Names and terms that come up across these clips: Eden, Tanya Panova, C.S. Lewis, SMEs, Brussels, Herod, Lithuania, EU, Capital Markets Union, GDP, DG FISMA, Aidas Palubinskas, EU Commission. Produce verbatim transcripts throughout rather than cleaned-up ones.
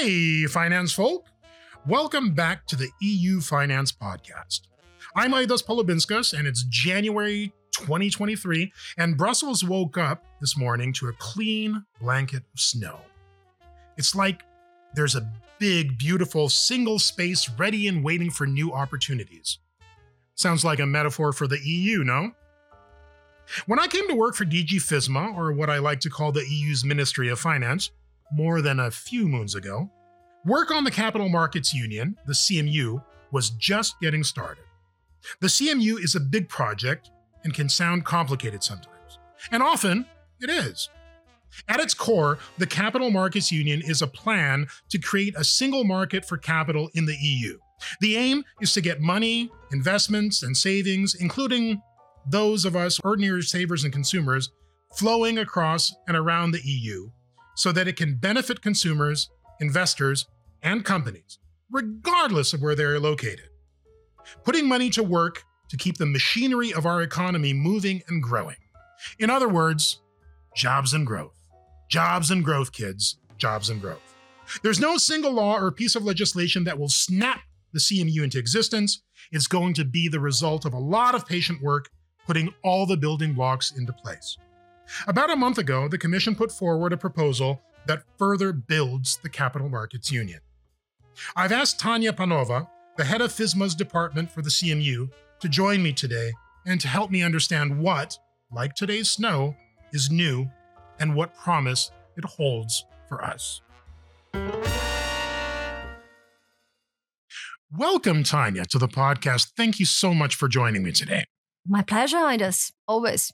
Hey, finance folk. Welcome back to the E U Finance Podcast. I'm Aidas Palubinskas, and it's January twenty twenty-three, and Brussels woke up this morning to a clean blanket of snow. It's like there's a big, beautiful, single space ready and waiting for new opportunities. Sounds like a metaphor for the E U, no? When I came to work for D G FISMA, or what I like to call the E U's Ministry of Finance, more than a few moons ago, work on the Capital Markets Union, the C M U, was just getting started. The C M U is a big project and can sound complicated sometimes, and often it is. At its core, the Capital Markets Union is a plan to create a single market for capital in the E U. The aim is to get money, investments, and savings, including those of us ordinary savers and consumers, flowing across and around the E U so that it can benefit consumers, investors, and companies, regardless of where they are located. Putting money to work to keep the machinery of our economy moving and growing. In other words, jobs and growth. Jobs and growth, kids. Jobs and growth. There's no single law or piece of legislation that will snap the C M U into existence. It's going to be the result of a lot of patient work, putting all the building blocks into place. About a month ago, the Commission put forward a proposal that further builds the Capital Markets Union. I've asked Tanya Panova, the head of FISMA's department for the C M U, to join me today and to help me understand what, like today's snow, is new and what promise it holds for us. Welcome, Tanya, to the podcast. Thank you so much for joining me today. My pleasure, Aidas, always.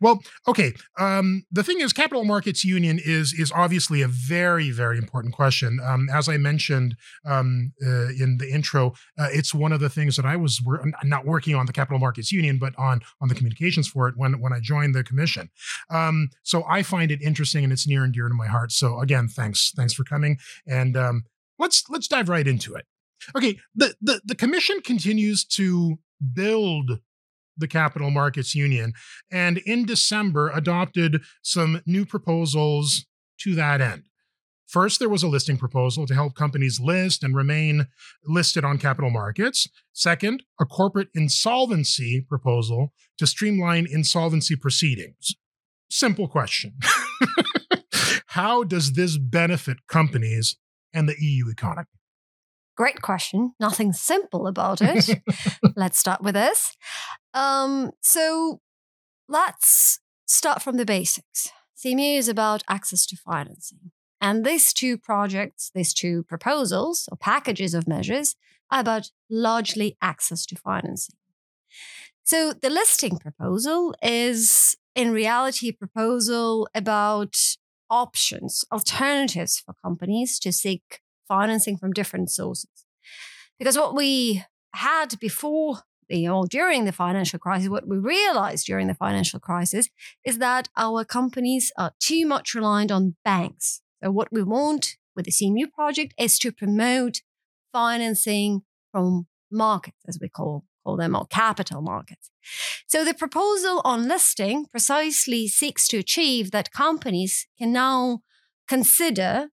Well, okay. Um, the thing is, Capital Markets Union is is obviously a very, very important question. Um, as I mentioned um, uh, in the intro, uh, it's one of the things that I was wor- not working on the Capital Markets Union, but on on the communications for it when, when I joined the Commission. Um, so I find it interesting, and it's near and dear to my heart. So again, thanks, thanks for coming, and um, let's let's dive right into it. Okay, the the, the Commission continues to build the Capital Markets Union, and in December adopted some new proposals to that end. First, there was a listing proposal to help companies list and remain listed on capital markets. Second, a corporate insolvency proposal to streamline insolvency proceedings. Simple question. How does this benefit companies and the E U economy? Great question. Nothing simple about it. Let's start with this. Um, so let's start from the basics. C M U is about access to financing. And these two projects, these two proposals or packages of measures are about largely access to financing. So the listing proposal is in reality a proposal about options, alternatives for companies to seek financing from different sources. Because what we had before, you know, during the financial crisis, what we realized during the financial crisis is that our companies are too much reliant on banks. So what we want with the C M U project is to promote financing from markets, as we call, call them, or capital markets. So the proposal on listing precisely seeks to achieve that companies can now consider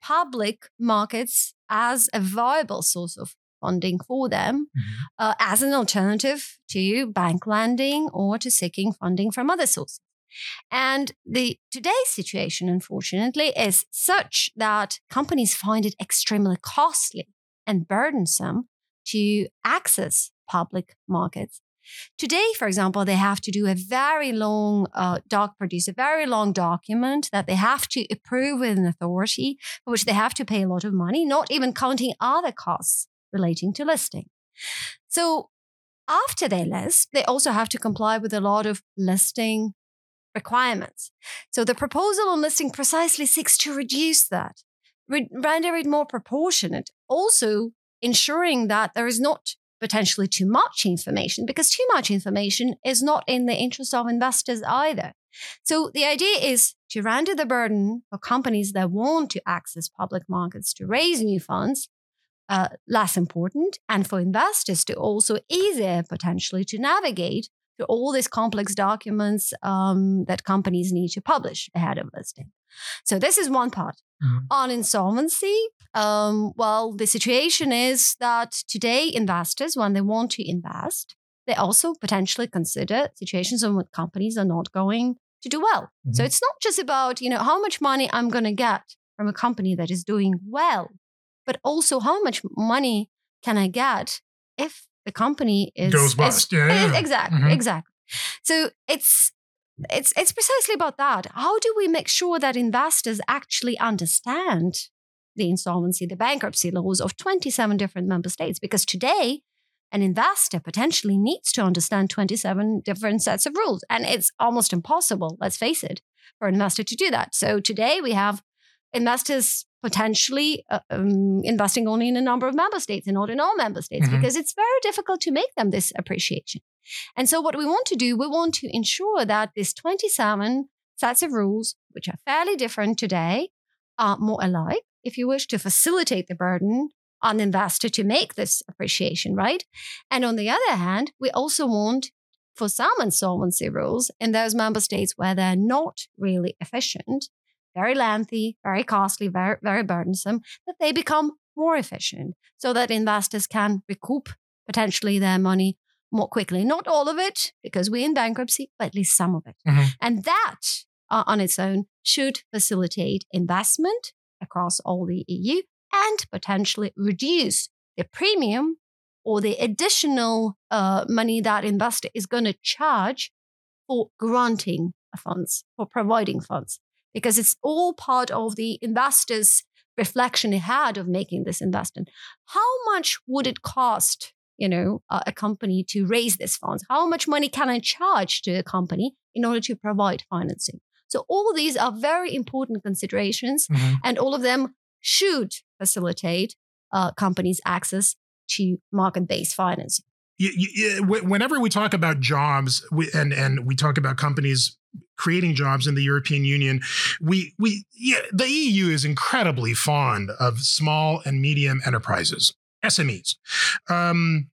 public markets as a viable source of funding for them, mm-hmm. uh, as an alternative to bank lending or to seeking funding from other sources. And the today's situation, unfortunately, is such that companies find it extremely costly and burdensome to access public markets. Today, for example, they have to do a very long, uh, doc produce a very long document that they have to approve with an authority, for which they have to pay a lot of money, not even counting other costs relating to listing. So after they list, they also have to comply with a lot of listing requirements. So the proposal on listing precisely seeks to reduce that, re- render it more proportionate, also ensuring that there is not potentially too much information, because too much information is not in the interest of investors either. So the idea is to render the burden for companies that want to access public markets to raise new funds uh, less important, and for investors to also easier potentially to navigate to all these complex documents um, that companies need to publish ahead of listing. So this is one part. Mm-hmm. On insolvency, um, well, the situation is that today investors, when they want to invest, they also potentially consider situations in which companies are not going to do well. Mm-hmm. So it's not just about, you know, how much money I'm going to get from a company that is doing well, but also how much money can I get if the company is goes bust. Is, yeah, yeah, yeah. Exactly, mm-hmm. exactly. So it's it's it's precisely about that. How do we make sure that investors actually understand the insolvency, the bankruptcy laws of twenty-seven different member states? Because today, an investor potentially needs to understand twenty-seven different sets of rules, and it's almost impossible, let's face it, for an investor to do that. So today we have investors potentially uh, um, investing only in a number of member states and not in all member states, mm-hmm. because it's very difficult to make them this appreciation. And so what we want to do, we want to ensure that these twenty-seven sets of rules, which are fairly different today, are more alike, if you wish, to facilitate the burden on the investor to make this appreciation, right? And on the other hand, we also want for some insolvency rules in those member states where they're not really efficient, very lengthy, very costly, very, very burdensome, that they become more efficient so that investors can recoup potentially their money more quickly. Not all of it, because we're in bankruptcy, but at least some of it. Mm-hmm. And that uh, on its own should facilitate investment across all the E U and potentially reduce the premium or the additional uh, money that investor is going to charge for granting funds, for providing funds. Because it's all part of the investor's reflection ahead of making this investment. How much would it cost, you know, uh, a company to raise this funds? How much money can I charge to a company in order to provide financing? So all these are very important considerations, mm-hmm. and all of them should facilitate uh, companies' access to market-based financing. You, you, whenever we talk about jobs we, and, and we talk about companies creating jobs in the European Union, we we yeah, the E U is incredibly fond of small and medium enterprises, S M Es. Um,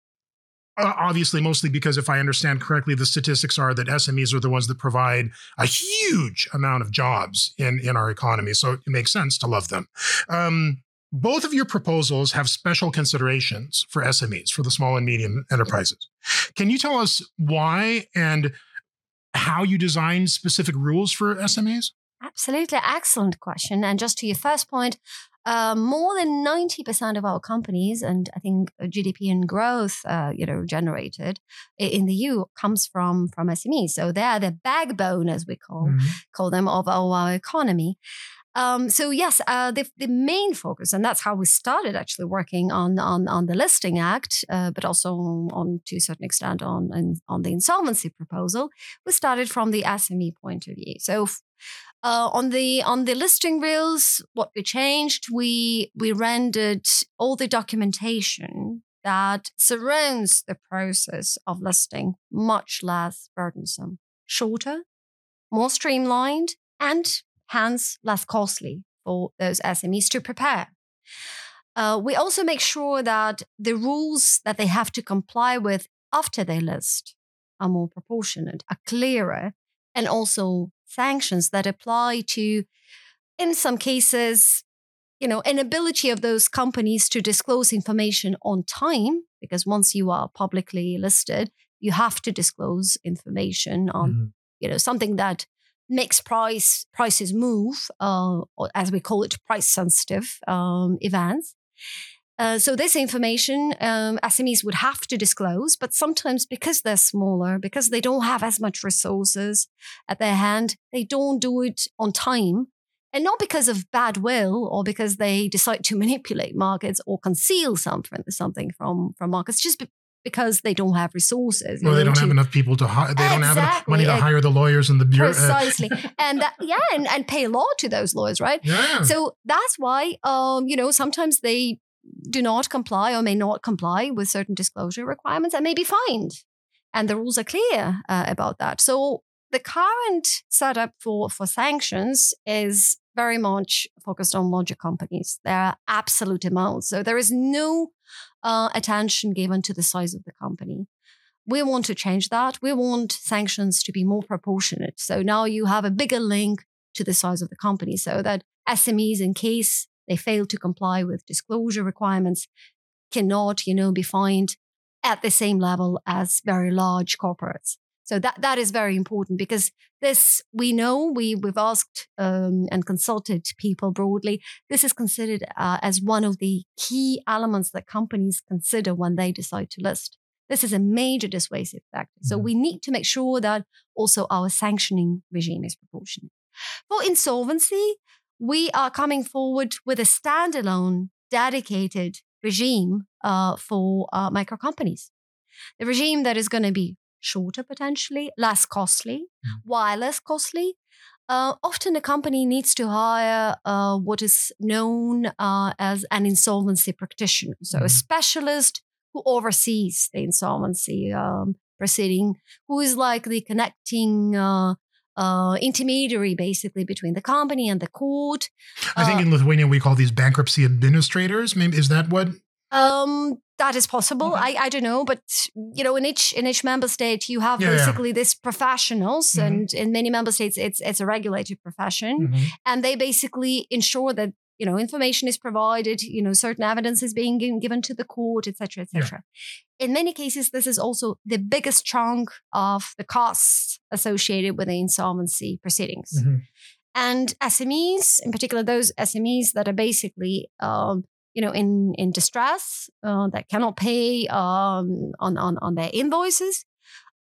obviously, mostly because, if I understand correctly, the statistics are that S M Es are the ones that provide a huge amount of jobs in, in our economy. So it makes sense to love them. Um, Both of your proposals have special considerations for S M Es, for the small and medium enterprises. Can you tell us why and how you design specific rules for S M Es? Absolutely. Excellent question. And just to your first point, uh, more than ninety percent of our companies, and I think G D P and growth uh, you know, generated in the E U comes from, from S M Es. So they're the backbone, as we call, mm-hmm. call them, of our economy. Um, so yes, uh, the, the main focus, and that's how we started actually working on on, on the Listing Act, uh, but also on to a certain extent on, on on the insolvency proposal. We started from the S M E point of view. So uh, on the on the listing rules, what we changed, we we rendered all the documentation that surrounds the process of listing much less burdensome, shorter, more streamlined, and hence less costly for those S M Es to prepare. Uh, we also make sure that the rules that they have to comply with after they list are more proportionate, are clearer, and also sanctions that apply to, in some cases, you know, inability of those companies to disclose information on time, because once you are publicly listed, you have to disclose information on, mm-hmm. you know, something that makes price prices move, uh, or as we call it, price-sensitive um, events. Uh, so this information um, S M Es would have to disclose, but sometimes because they're smaller, because they don't have as much resources at their hand, they don't do it on time. And not because of bad will or because they decide to manipulate markets or conceal something, something from, from markets, just be- because they don't have resources. Well, they don't to, have enough people to hire. They exactly, don't have enough money to uh, hire the lawyers and the bureau. Precisely. and that, yeah, and, and pay a lot to those lawyers, right? Yeah. So that's why, um, you know, sometimes they do not comply or may not comply with certain disclosure requirements and may be fined. And the rules are clear uh, about that. So the current setup for, for sanctions is very much focused on larger companies. There are absolute amounts. So there is no uh, attention given to the size of the company. We want to change that. We want sanctions to be more proportionate. So now you have a bigger link to the size of the company so that S M Es, in case they fail to comply with disclosure requirements, cannot, you know, be fined at the same level as very large corporates. So that, that is very important because this, we know, we, we've asked um, and consulted people broadly. This is considered uh, as one of the key elements that companies consider when they decide to list. This is a major dissuasive factor. So we need to make sure that also our sanctioning regime is proportionate. For insolvency, we are coming forward with a standalone dedicated regime uh, for uh, micro companies. The regime that is going to be shorter potentially, less costly. Mm-hmm. Why less costly? Uh, often a company needs to hire uh, what is known uh, as an insolvency practitioner. So mm-hmm. a specialist who oversees the insolvency um, proceeding, who is like the connecting uh, uh, intermediary basically between the company and the court. I uh, think in Lithuania we call these bankruptcy administrators. Maybe is that what? Um, that is possible. Okay. I, I don't know, but you know, in each in each member state, you have yeah, basically yeah. these professionals, mm-hmm. and in many member states, it's it's a regulated profession, mm-hmm. and they basically ensure that you know information is provided, you know, certain evidence is being given, given to the court, et cetera, et cetera. Yeah. In many cases, this is also the biggest chunk of the costs associated with the insolvency proceedings, mm-hmm. and S M Es, in particular, those S M Es that are basically. Um, you know, in, in distress, uh, that cannot pay um, on, on, on their invoices,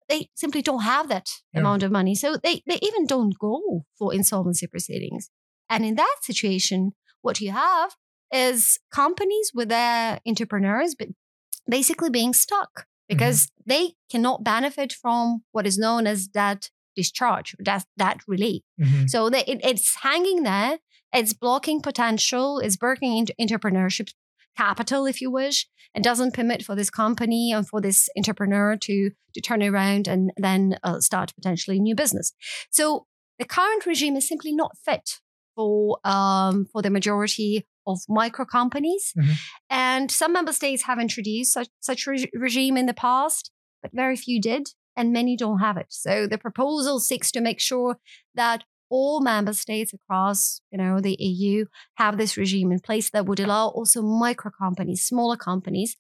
they simply don't have that yeah. amount of money. So they, they even don't go for insolvency proceedings. And in that situation, what you have is companies with their entrepreneurs basically being stuck because mm-hmm. they cannot benefit from what is known as debt discharge, debt, debt relief. Mm-hmm. So they, it, it's hanging there. It's blocking potential, it's blocking entrepreneurship capital, if you wish, and doesn't permit for this company and for this entrepreneur to, to turn around and then uh, start potentially a new business. So the current regime is simply not fit for um, for the majority of micro companies. Mm-hmm. And some member states have introduced such, such re- regime in the past, but very few did, and many don't have it. So the proposal seeks to make sure that all member states across, you know, the E U have this regime in place that would allow also micro companies, smaller companies,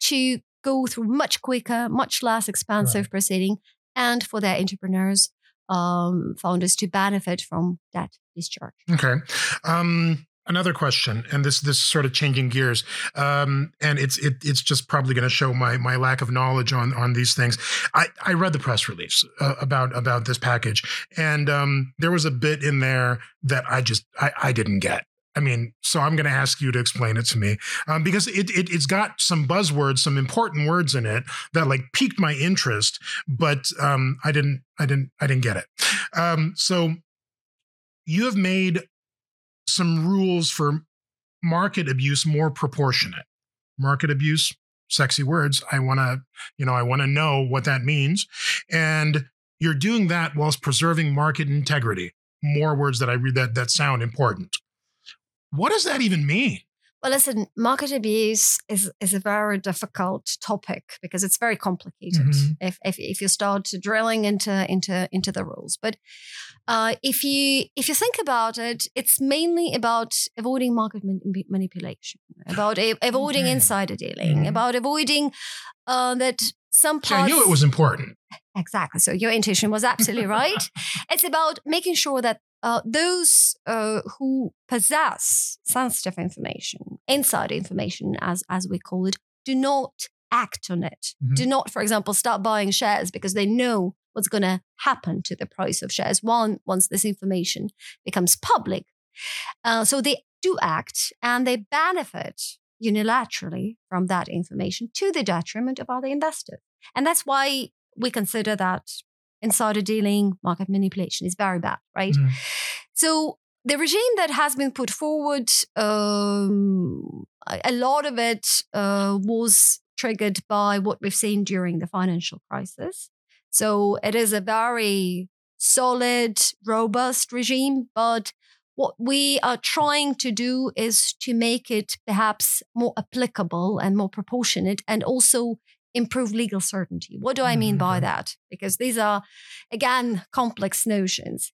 to go through much quicker, much less expensive right. proceeding, and for their entrepreneurs, um, founders to benefit from that discharge. Okay. Um, another question, and this this sort of changing gears, um, and it's it, it's just probably going to show my my lack of knowledge on on these things. I, I read the press release uh, about about this package, and um, there was a bit in there that I just I, I didn't get. I mean, so I'm going to ask you to explain it to me um, because it, it it's got some buzzwords, some important words in it that like piqued my interest, but um, I didn't I didn't I didn't get it. Um, so you have made some rules for market abuse more proportionate. Market abuse, sexy words. I want to, you know, I want to know what that means. And you're doing that whilst preserving market integrity. More words that I read that that sound important. What does that even mean? Well, listen, market abuse is, is a very difficult topic because it's very complicated mm-hmm. if, if if you start drilling into into into the rules. But uh, if you if you think about it, it's mainly about avoiding market man- manipulation, about a- avoiding okay. insider dealing, mm-hmm. about avoiding uh, that some parts... So I knew it was important. Exactly. So your intuition was absolutely right. It's about making sure that Uh, those uh, who possess sensitive information, insider information, as as we call it, do not act on it. Mm-hmm. Do not, for example, start buying shares because they know what's going to happen to the price of shares once, once this information becomes public. Uh, so they do act and they benefit unilaterally from that information to the detriment of other investors. And that's why we consider that insider dealing, market manipulation is very bad, right? Mm. So the regime that has been put forward, um, a lot of it uh, was triggered by what we've seen during the financial crisis. So it is a very solid, robust regime, but what we are trying to do is to make it perhaps more applicable and more proportionate and also improve legal certainty. What do I mean by that? Because these are, again, complex notions.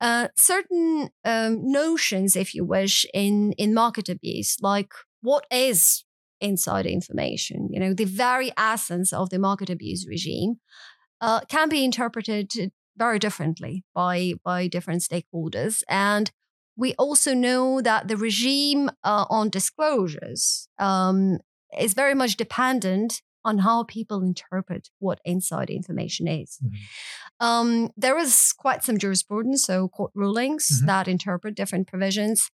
Uh, certain um, notions, if you wish, in, in market abuse, like what is insider information, you know, the very essence of the market abuse regime, uh, can be interpreted very differently by, by different stakeholders. And we also know that the regime uh, on disclosures um, is very much dependent on how people interpret what insider information is. Mm-hmm. Um, there is quite some jurisprudence, so court rulings mm-hmm. that interpret different provisions.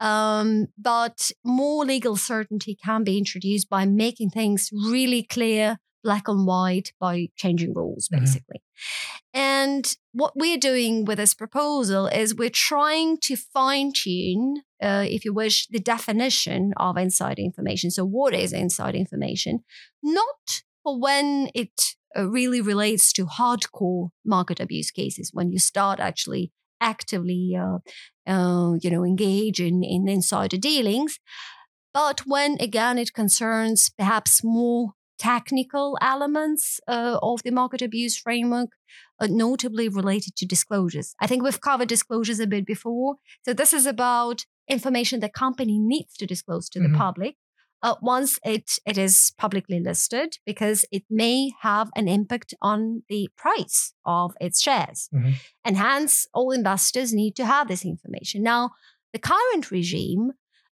Um, but more legal certainty can be introduced by making things really clear, black and white, by changing rules, basically. Mm-hmm. And what we're doing with this proposal is we're trying to fine-tune, uh, if you wish, the definition of insider information. So what is insider information? Not for when it uh, really relates to hardcore market abuse cases, when you start actually actively uh, uh, you know, engage in, in insider dealings, but when, again, it concerns perhaps more technical elements uh, of the market abuse framework, uh, notably related to disclosures. I think we've covered disclosures a bit before. So this is about information the company needs to disclose to mm-hmm. the public uh, once it, it is publicly listed, because it may have an impact on the price of its shares. Mm-hmm. And hence, all investors need to have this information. Now, the current regime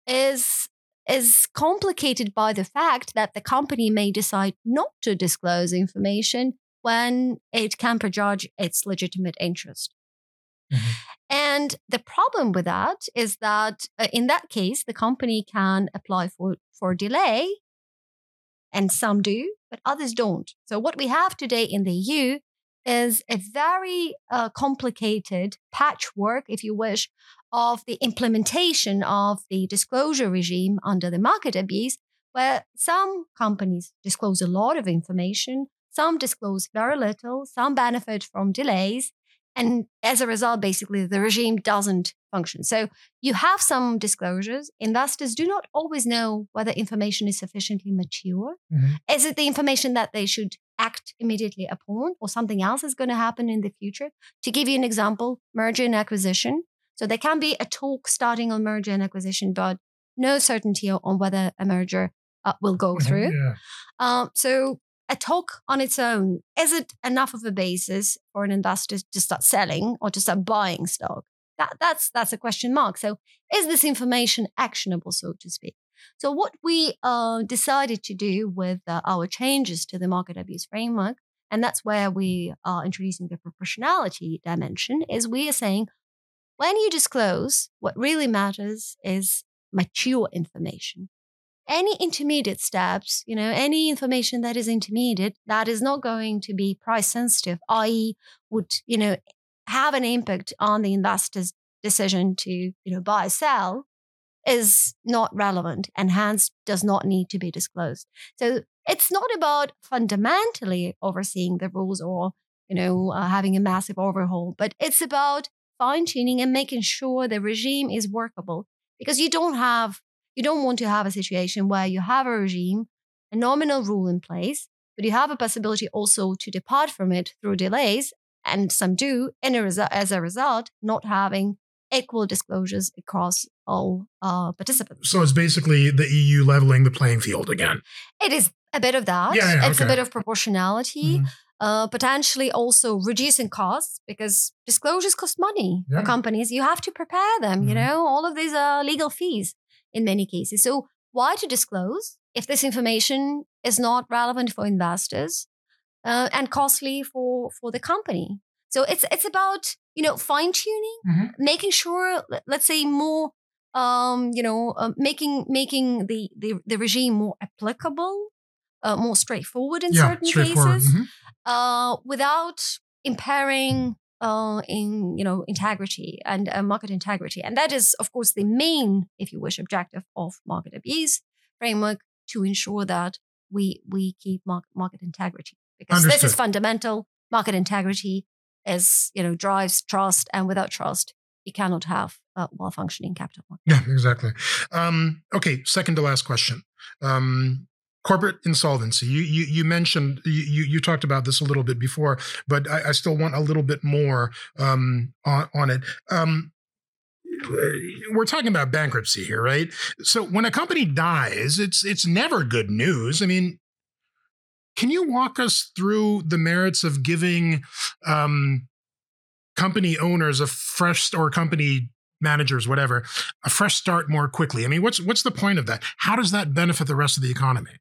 is... is complicated by the fact that the company may decide not to disclose information when it can prejudge its legitimate interest. Mm-hmm. And the problem with that is that uh, in that case, the company can apply for, for delay, and some do, but others don't. So what we have today in the E U is a very uh, complicated patchwork, if you wish, of the implementation of the disclosure regime under the market abuse, where some companies disclose a lot of information, some disclose very little, some benefit from delays, and as a result, basically, the regime doesn't function. So you have some disclosures. Investors do not always know whether information is sufficiently mature. Mm-hmm. Is it the information that they should act immediately upon, or something else is going to happen in the future? To give you an example, merger and acquisition. So there can be a talk starting on merger and acquisition, but no certainty on whether a merger uh, will go through. Yeah. Um, so a talk on its own, is it enough of a basis for an investor to start selling or to start buying stock? That, that's, that's a question mark. So is this information actionable, so to speak? So what we uh, decided to do with uh, our changes to the market abuse framework, and that's where we are introducing the proportionality dimension, is we are saying, when you disclose, what really matters is mature information. Any intermediate steps, you know, any information that is intermediate, that is not going to be price sensitive, that is would, you know, have an impact on the investor's decision to, you know, buy or sell, is not relevant and hence does not need to be disclosed. So it's not about fundamentally overseeing the rules or, you know, uh, having a massive overhaul, but it's about fine-tuning and making sure the regime is workable, because you don't have, you don't want to have a situation where you have a regime, a nominal rule in place, but you have a possibility also to depart from it through delays, and some do, and as a result, not having equal disclosures across all uh, participants. So it's basically the E U leveling the playing field again. It is a bit of that. Yeah, yeah, it's okay. A bit of proportionality. Mm-hmm. Uh, potentially also reducing costs, because disclosures cost money yeah. for companies. You have to prepare them, mm-hmm. you know, all of these are legal fees in many cases. So why to disclose if this information is not relevant for investors uh, and costly for, for the company? So it's it's about, you know, fine tuning, mm-hmm. making sure, let's say more, um, you know, uh, making making the, the, the regime more applicable, uh, more straightforward in yeah, certain straightforward. cases. Mm-hmm. Uh, without impairing uh, in you know integrity and uh, market integrity. And that is, of course, the main, if you wish, objective of market abuse framework, to ensure that we we keep market, market integrity. Because Understood. This is fundamental. Market integrity is, you know, drives trust, and without trust, you cannot have a well-functioning capital market. Yeah, exactly. Um, okay, second to last question. Um, corporate insolvency. You you, you mentioned, you, you talked about this a little bit before, but I, I still want a little bit more um, on, on it. Um, We're talking about bankruptcy here, right? So when a company dies, it's it's never good news. I mean, can you walk us through the merits of giving um, company owners a fresh or company managers, whatever, a fresh start more quickly? I mean, what's what's the point of that? How does that benefit the rest of the economy?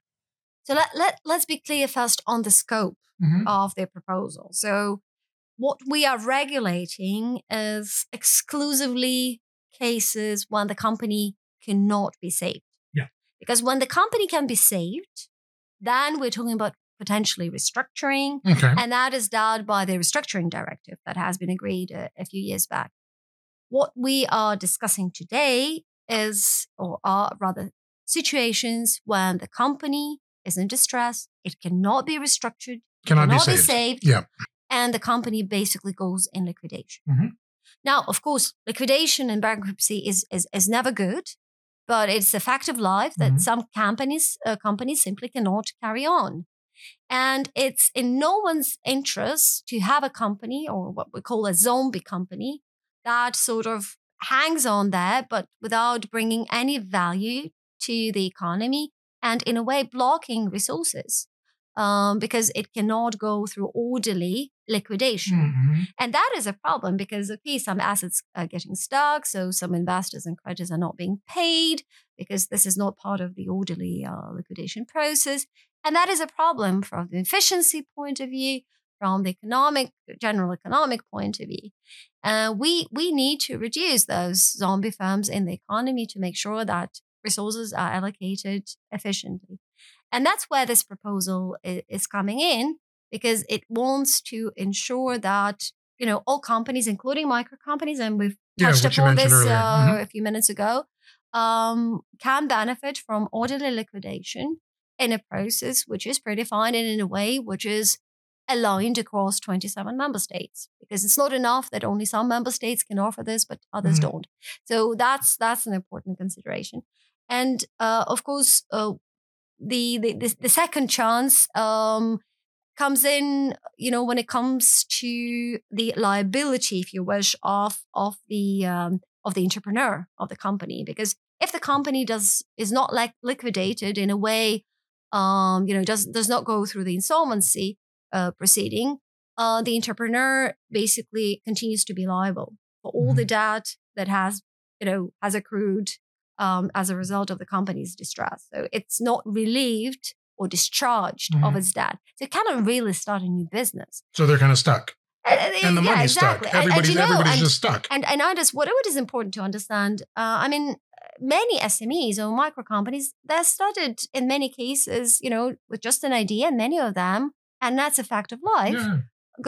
So let, let, let's be clear first on the scope mm-hmm. of their proposal. So what we are regulating is exclusively cases when the company cannot be saved. Yeah. Because when the company can be saved, then we're talking about potentially restructuring. Okay. And that is done by the restructuring directive that has been agreed a, a few years back. What we are discussing today is, or are rather, situations when the company is in distress, it cannot be restructured, cannot, cannot be saved. Be saved. Yeah. And the company basically goes in liquidation. Mm-hmm. Now, of course, liquidation and bankruptcy is is, is never good, but it's a fact of life that mm-hmm. some companies uh, companies simply cannot carry on. And it's in no one's interest to have a company, or what we call a zombie company, that sort of hangs on there, but without bringing any value to the economy and in a way blocking resources. Um, because it cannot go through orderly liquidation. Mm-hmm. And that is a problem because, okay, some assets are getting stuck, so some investors and creditors are not being paid because this is not part of the orderly uh, liquidation process. And that is a problem from the efficiency point of view, from the economic, general economic point of view. Uh, we, we need to reduce those zombie firms in the economy to make sure that resources are allocated efficiently. And that's where this proposal is coming in, because it wants to ensure that, you know, all companies, including micro companies, and we've touched yeah, upon this uh, mm-hmm. a few minutes ago, um, can benefit from orderly liquidation in a process which is predefined and in a way which is aligned across twenty-seven member states. Because it's not enough that only some member states can offer this, but others mm-hmm. don't. So that's that's an important consideration. And uh, of course, uh, The, the the second chance um, comes in, you know, when it comes to the liability, if you wish, of of the um, of the entrepreneur of the company, because if the company does is not like liquidated in a way, um, you know, does does not go through the insolvency uh, proceeding, uh, the entrepreneur basically continues to be liable for all mm-hmm. the debt that has, you know, has accrued Um, as a result of the company's distress. So it's not relieved or discharged mm-hmm. of its debt. So it cannot really start a new business. So they're kind of stuck. And, and the yeah, money's exactly. stuck. Everybody's, and, and, you know, everybody's and, just stuck. And, and I just, what is important to understand, uh, I mean, many S M Es or micro companies, they're started in many cases, you know, with just an idea, many of them, and that's a fact of life, yeah.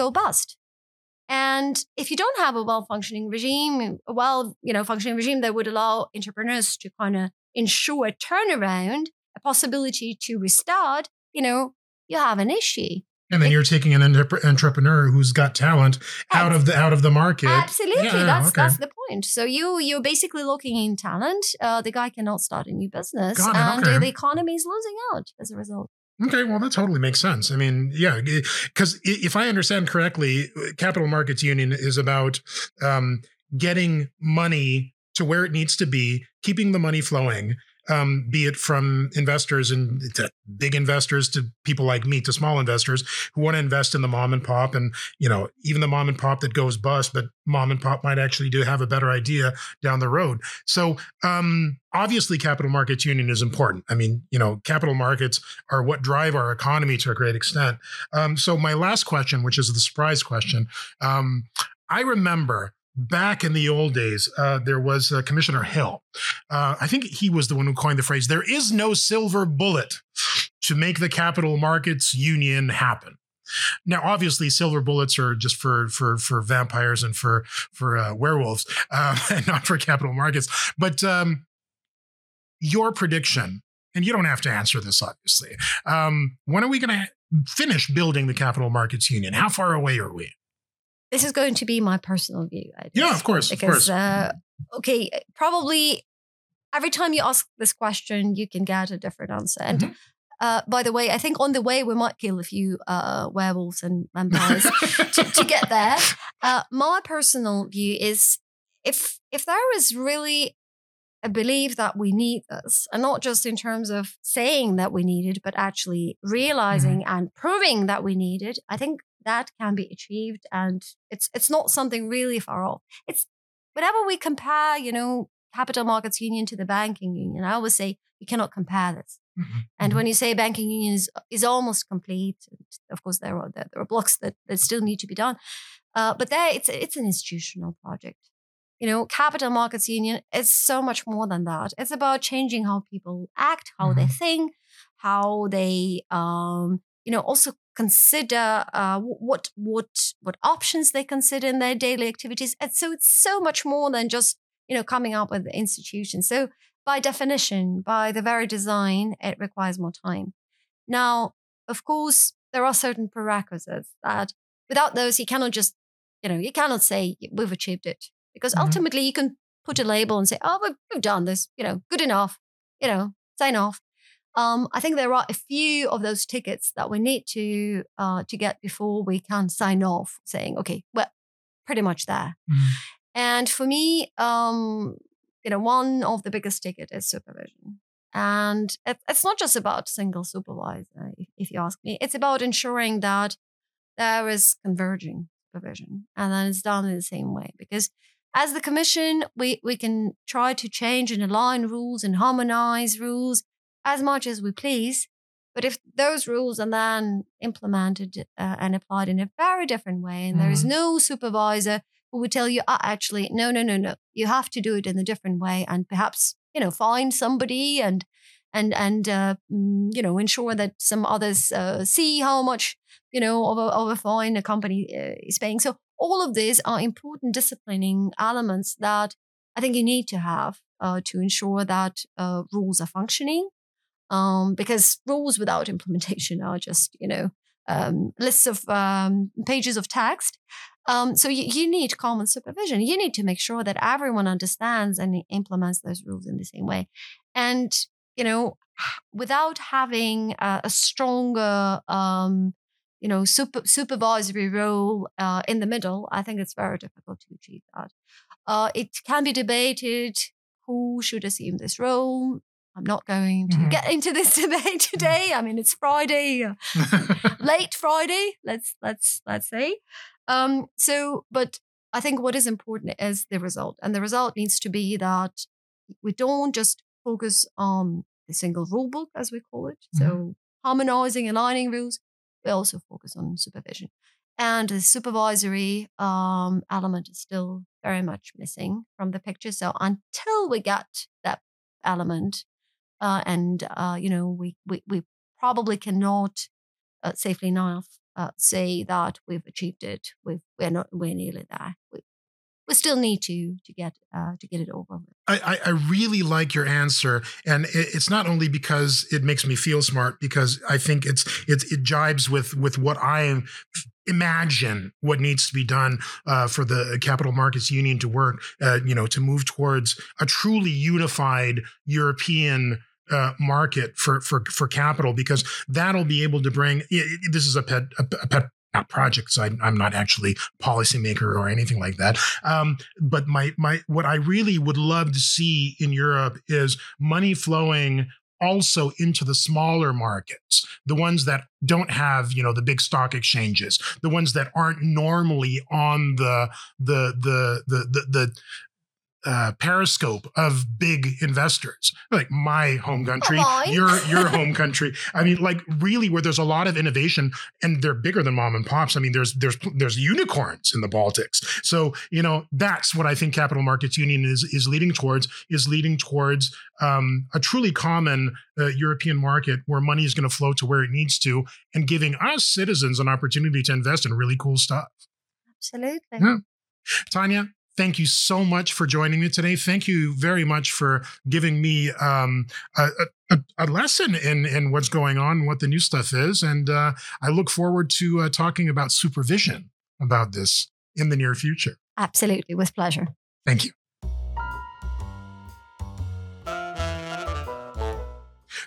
go bust. And if you don't have a well-functioning regime, a well, you know, functioning regime that would allow entrepreneurs to kind of ensure a turnaround, a possibility to restart, you know, you have an issue. And then it, you're taking an entre- entrepreneur who's got talent out of the out of the market. Absolutely, yeah, that's okay. that's the point. So you you're basically locking in talent. Uh, the guy cannot start a new business, got it, and okay. the economy is losing out as a result. Okay, well, that totally makes sense. I mean, yeah, because if I understand correctly, Capital Markets Union is about um, getting money to where it needs to be, keeping the money flowing, um, be it from investors and to big investors to people like me, to small investors who want to invest in the mom and pop, and, you know, even the mom and pop that goes bust, but mom and pop might actually do have a better idea down the road. So um, obviously, Capital Markets Union is important. I mean, you know, capital markets are what drive our economy to a great extent. Um, so my last question, which is the surprise question, um, I remember back in the old days, uh, there was uh, Commissioner Hill. Uh, I think he was the one who coined the phrase, there is no silver bullet to make the Capital Markets Union happen. Now, obviously, silver bullets are just for for for vampires and for for uh, werewolves, uh, and not for capital markets. But um, your prediction, and you don't have to answer this, obviously. Um, when are we going to finish building the Capital Markets Union? How far away are we? This is going to be my personal view. I guess, yeah, of course, because, of course. Uh, okay, probably every time you ask this question, you can get a different answer. And mm-hmm. Uh, by the way, I think on the way we might kill a few uh, werewolves and vampires to, to get there. Uh, my personal view is if if there is really a belief that we need this, and not just in terms of saying that we need it, but actually realizing mm-hmm. and proving that we need it, I think that can be achieved, and it's it's not something really far off. It's whenever we compare, you know, Capital Markets Union to the banking union, I always say you cannot compare this. Mm-hmm. And when you say banking union is is almost complete, and of course there are there, there are blocks that, that still need to be done, uh, but there it's it's an institutional project. You know, Capital Markets Union is so much more than that. It's about changing how people act, how mm-hmm. they think, how they um, you know also consider uh, what what what options they consider in their daily activities. And so it's so much more than just you know coming up with the institution. So by definition, by the very design, it requires more time. Now, of course, there are certain prerequisites that without those, you cannot just, you know, you cannot say we've achieved it. Because ultimately, mm-hmm. you can put a label and say, oh, we've, we've done this, you know, good enough, you know, sign off. Um, I think there are a few of those tickets that we need to uh, to get before we can sign off saying, okay, we're pretty much there. Mm-hmm. And for me, um, you know, one of the biggest ticket is supervision. And it, it's not just about single supervisor, if, if you ask me. It's about ensuring that there is converging supervision and that it's done in the same way. Because as the Commission, we, we can try to change and align rules and harmonize rules as much as we please. But if those rules are then implemented uh, and applied in a very different way, and mm-hmm. there is no supervisor who would tell you, oh, actually, no, no, no, no, you have to do it in a different way, and perhaps, you know, find somebody and, and, and uh, you know, ensure that some others uh, see how much, you know, of a, of a fine a company uh, is paying. So all of these are important disciplining elements that I think you need to have uh, to ensure that uh, rules are functioning, um, because rules without implementation are just, you know, um, lists of um, pages of text. Um, so you, you need common supervision. You need to make sure that everyone understands and implements those rules in the same way. And, you know, without having a, a stronger um you know, super, supervisory role uh, in the middle, I think it's very difficult to achieve that. Uh, it can be debated who should assume this role. I'm not going to mm-hmm. get into this debate today. I mean, it's Friday, late Friday. Let's let's let's say. Um, so, but I think what is important is the result, and the result needs to be that we don't just focus on the single rule book, as we call it. Mm-hmm. So, harmonizing, aligning rules. We also focus on supervision, and the supervisory um, element is still very much missing from the picture. So until we get that element, uh, and uh, you know, we we, we probably cannot uh, safely enough uh, say that we've achieved it. We've, we're not. We're nearly there. We, we still need to to get uh, to get it over. I, I really like your answer, and it's not only because it makes me feel smart, because I think it's it, it jibes with with what I imagine what needs to be done uh, for the Capital Markets Union to work, uh, you know, to move towards a truly unified European Uh, market for for for capital, because that'll be able to bring. It, this is a pet a, a pet. Not projects. I, I'm not actually a policymaker or anything like that. Um, but my my what I really would love to see in Europe is money flowing also into the smaller markets, the ones that don't have, you know, the big stock exchanges, the ones that aren't normally on the the the the the. the Uh, periscope of big investors, like my home country, your your home country. I mean, like really, where there's a lot of innovation, and they're bigger than mom and pops. I mean, there's there's there's unicorns in the Baltics. So you know, that's what I think Capital Markets Union is is leading towards. Is leading towards um, a truly common uh, European market where money is going to flow to where it needs to, and giving us citizens an opportunity to invest in really cool stuff. Absolutely, yeah. Tanya, thank you so much for joining me today. Thank you very much for giving me um, a, a, a lesson in, in what's going on, what the new stuff is. And uh, I look forward to uh, talking about supervision about this in the near future. Absolutely. With pleasure. Thank you.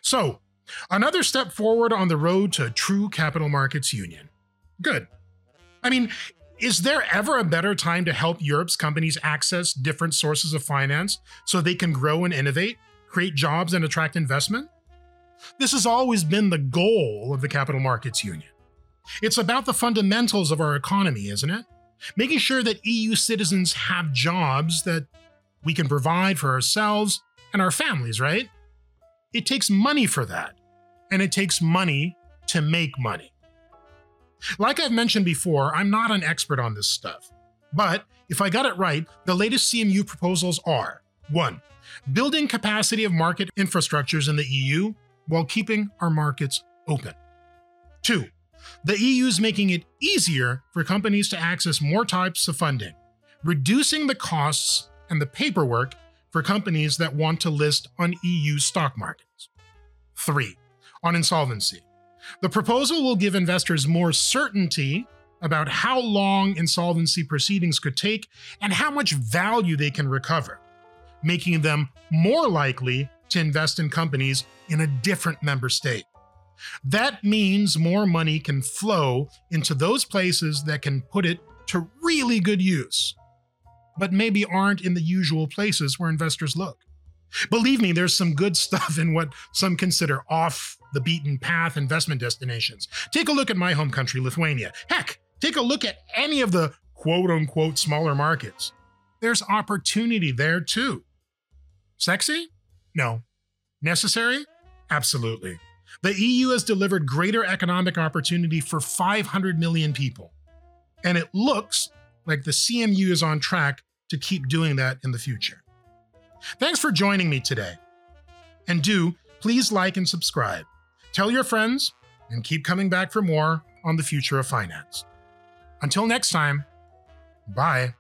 So Another step forward on the road to a true capital markets union. Good. I mean, is there ever a better time to help Europe's companies access different sources of finance so they can grow and innovate, create jobs, and attract investment? This has always been the goal of the Capital Markets Union. It's about the fundamentals of our economy, isn't it? Making sure that E U citizens have jobs that we can provide for ourselves and our families, right? It takes money for that, and it takes money to make money. Like I've mentioned before, I'm not an expert on this stuff, but if I got it right, the latest C M U proposals are: one, building capacity of market infrastructures in the E U while keeping our markets open. Two, the E U is making it easier for companies to access more types of funding, reducing the costs and the paperwork for companies that want to list on E U stock markets. Three, on insolvency. The proposal will give investors more certainty about how long insolvency proceedings could take and how much value they can recover, making them more likely to invest in companies in a different member state. That means more money can flow into those places that can put it to really good use, but maybe aren't in the usual places where investors look. Believe me, there's some good stuff in what some consider off-the-beaten-path investment destinations. Take a look at my home country, Lithuania. Heck, take a look at any of the quote-unquote smaller markets. There's opportunity there too. Sexy? No. Necessary? Absolutely. The E U has delivered greater economic opportunity for five hundred million people, and it looks like the C M U is on track to keep doing that in the future. Thanks for joining me today. And do please like and subscribe. Tell your friends, and keep coming back for more on the future of finance. Until next time, bye.